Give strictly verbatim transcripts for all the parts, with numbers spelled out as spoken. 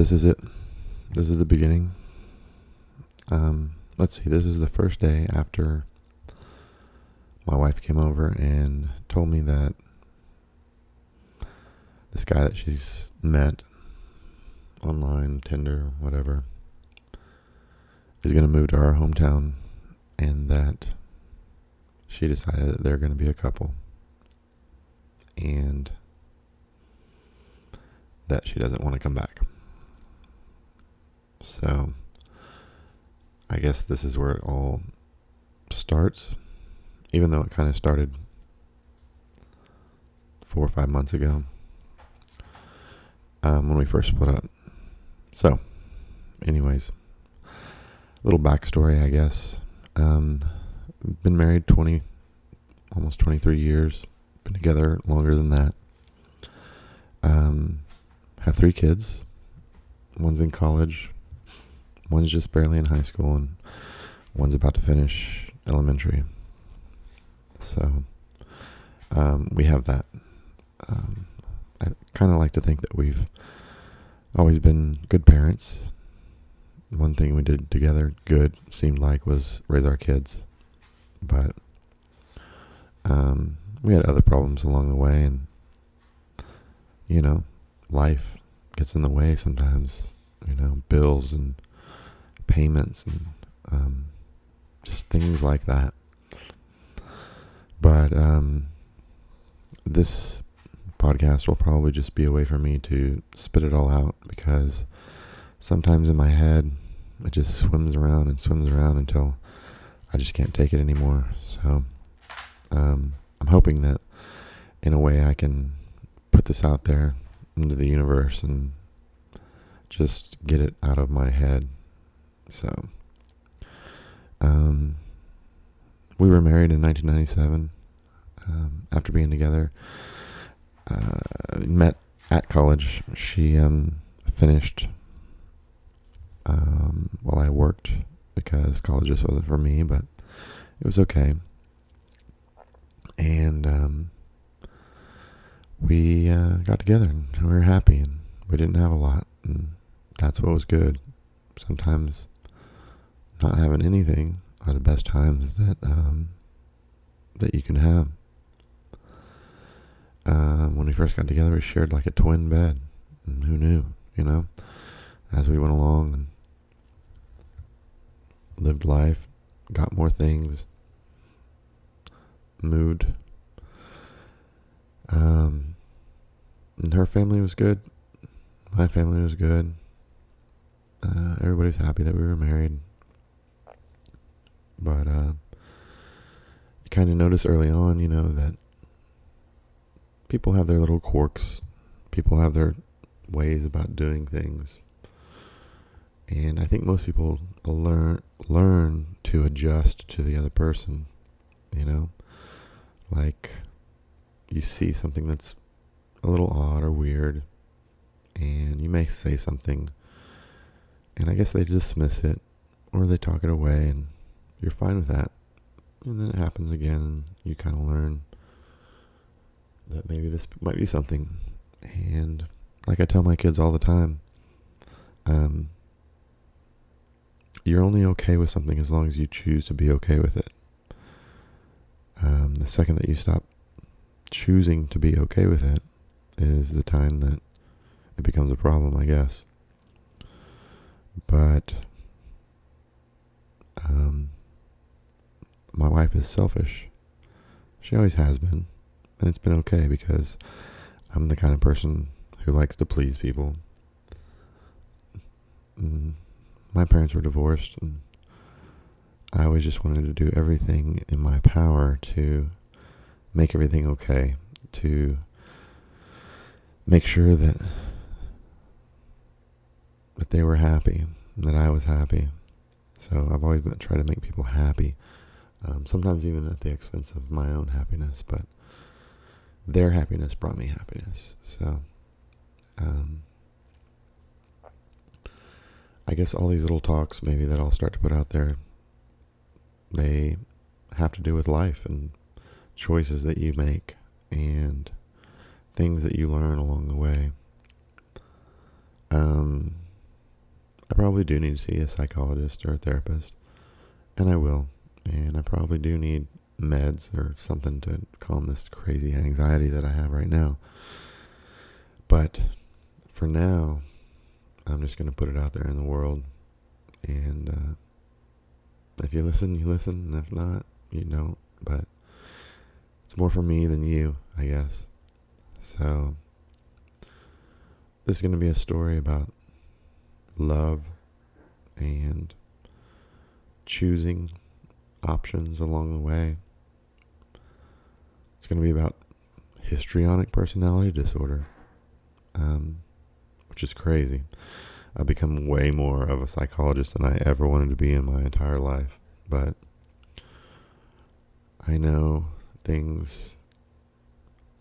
this is it. This is the beginning. Um, let's see, this is the first day after my wife came over and told me that this guy that she's met online, Tinder, whatever, is going to move to our hometown, and that she decided that they're going to be a couple, and that she doesn't want to come back. So I guess this is where it all starts, even though it kind of started four or five months ago um, when we first split up. So anyways, a little backstory, I guess. Um, been married twenty, almost twenty-three years, been together longer than that. Um, have three kids. One's in college, one's just barely in high school, and one's about to finish elementary. So, um, we have that. Um, I kind of like to think that we've always been good parents. One thing we did together good, seemed like, was raise our kids. But, um, we had other problems along the way, and, you know, life gets in the way sometimes, you know, bills and payments and, um, just things like that. But, um, this podcast will probably just be a way for me to spit it all out, because sometimes in my head, it just swims around and swims around until I just can't take it anymore. So, um, I'm hoping that in a way I can put this out there into the universe and just get it out of my head. So, um, we were married in nineteen ninety-seven, um, after being together, uh, met at college. She, um, finished, um, while I worked, because college just wasn't for me, but it was okay. And, um, we, uh, got together, and we were happy, and we didn't have a lot, and that's what was good. Sometimes not having anything are the best times that, um, that you can have. Um, uh, when we first got together, we shared like a twin bed, and who knew, you know, as we went along and lived life, got more things, moved. Um, and her family was good. My family was good. Uh, everybody's happy that we were married. But, uh, you kind of notice early on, you know, that people have their little quirks. People have their ways about doing things. And I think most people learn learn to adjust to the other person, you know? Like, you see something that's a little odd or weird, and you may say something, and I guess they dismiss it, or they talk it away, and you're fine with that. And then it happens again, and you kind of learn that maybe this might be something. And like I tell my kids all the time, um... you're only okay with something as long as you choose to be okay with it. Um, the second that you stop choosing to be okay with it is the time that it becomes a problem, I guess. But, um, my wife is selfish. She always has been. And it's been okay, because I'm the kind of person who likes to please people. Mm. My parents were divorced, and I always just wanted to do everything in my power to make everything okay, to make sure that that they were happy, and that I was happy. So I've always been trying to make people happy, um, sometimes even at the expense of my own happiness, but their happiness brought me happiness. So, um, I guess all these little talks maybe that I'll start to put out there, they have to do with life and choices that you make and things that you learn along the way. Um, I probably do need to see a psychologist or a therapist, and I will, and I probably do need meds or something to calm this crazy anxiety that I have right now. But for now, I'm just going to put it out there in the world, and uh, if you listen, you listen, and if not, you don't, but it's more for me than you, I guess. So this is going to be a story about love and choosing options along the way. It's going to be about histrionic personality disorder, um, which is crazy. I've become way more of a psychologist than I ever wanted to be in my entire life, but I know things,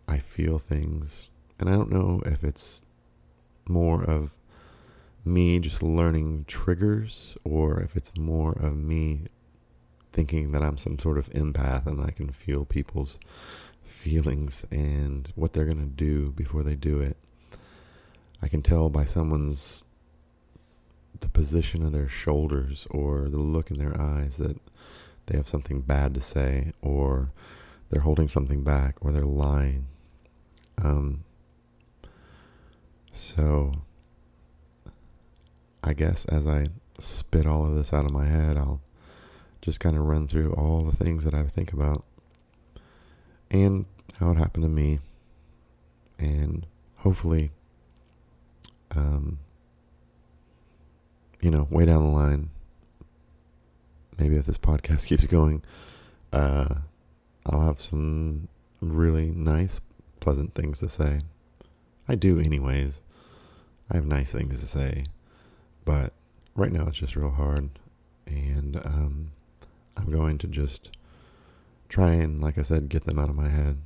I feel things, and I don't know if it's more of me just learning triggers or if it's more of me thinking that I'm some sort of empath and I can feel people's feelings and what they're going to do before they do it. I can tell by someone's, the position of their shoulders or the look in their eyes that they have something bad to say, or they're holding something back, or they're lying. Um, so I guess as I spit all of this out of my head, I'll just kind of run through all the things that I think about and how it happened to me. And hopefully, um, you know, way down the line, maybe if this podcast keeps going, uh, I'll have some really nice, pleasant things to say. I do anyways. I have nice things to say. But right now it's just real hard, and um, I'm going to just try and, like I said, get them out of my head.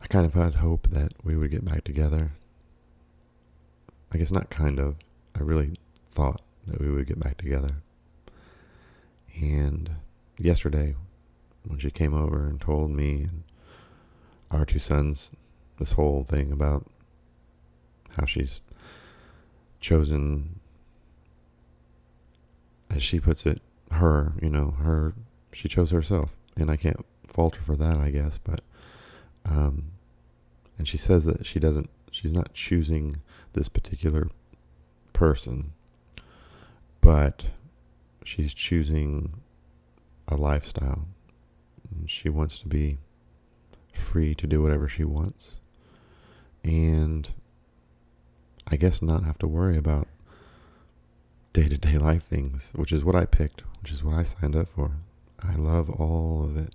I kind of had hope that we would get back together. I guess not kind of. I really thought that we would get back together. And yesterday, when she came over and told me and our two sons this whole thing about how she's chosen, as she puts it, her, you know, her, she chose herself, and I can't fault her for that, I guess, but, um, and she says that she doesn't, she's not choosing this particular person, but she's choosing a lifestyle, and she wants to be free to do whatever she wants. And I guess not have to worry about day-to-day life things, which is what I picked, which is what I signed up for. I love all of it.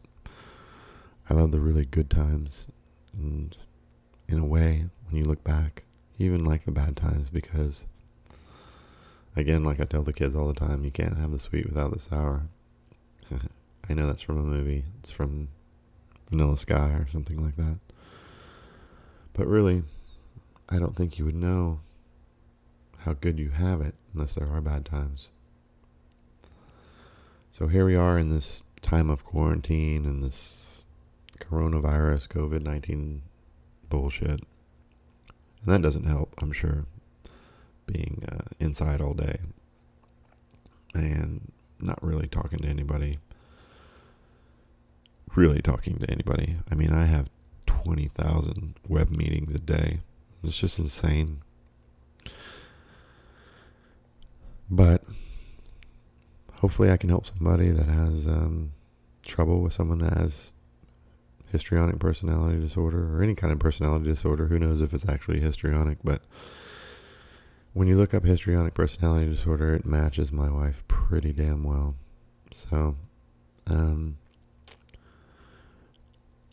I love the really good times. And in a way, when you look back, you even like the bad times because, again, like I tell the kids all the time, you can't have the sweet without the sour. I know that's from a movie. It's from Vanilla Sky or something like that. But really, I don't think you would know how good you have it unless there are bad times. So here we are in this time of quarantine and this coronavirus, covid nineteen bullshit. And that doesn't help, I'm sure, being uh, inside all day and not really talking to anybody. Really talking to anybody. I mean, I have twenty thousand web meetings a day. It's just insane. But hopefully I can help somebody that has um, trouble with someone that has histrionic personality disorder or any kind of personality disorder. Who knows if it's actually histrionic, but when you look up histrionic personality disorder, it matches my wife pretty damn well. So, um,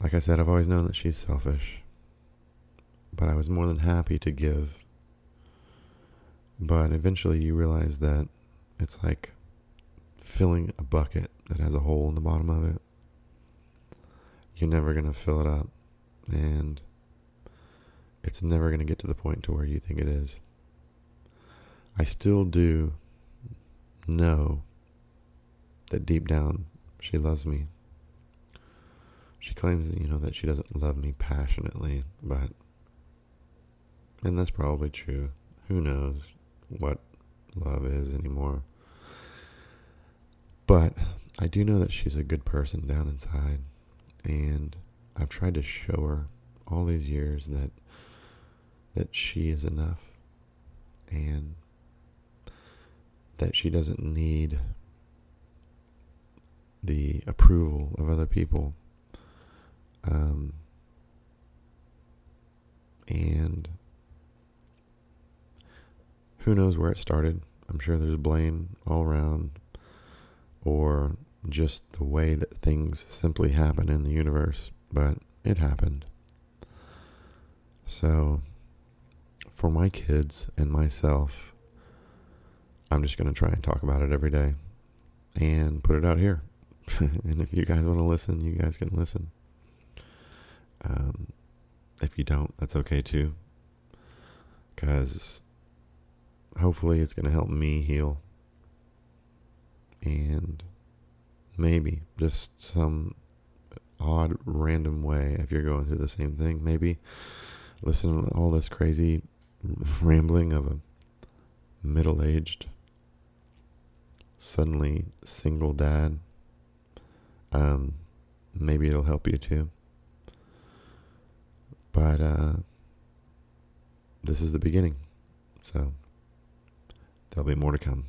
like I said, I've always known that she's selfish, but I was more than happy to give. But eventually you realize that it's like filling a bucket that has a hole in the bottom of it. You're never going to fill it up, and it's never going to get to the point to where you think it is. I still do know that deep down she loves me. She claims that, you know, that she doesn't love me passionately, but And that's probably true. Who knows what love is anymore. But I do know that she's a good person down inside. And I've tried to show her all these years that that she is enough. And that she doesn't need the approval of other people. Um, and who knows where it started. I'm sure there's blame all around, or just the way that things simply happen in the universe, but it happened. So for my kids and myself, I'm just going to try and talk about it every day and put it out here. And if you guys want to listen, you guys can listen. Um, if you don't, that's okay too, because hopefully it's going to help me heal, and maybe just some odd random way, if you're going through the same thing, maybe listen to all this crazy rambling of a middle-aged, suddenly single dad. Um, maybe it'll help you too. But uh, this is the beginning, so there'll be more to come.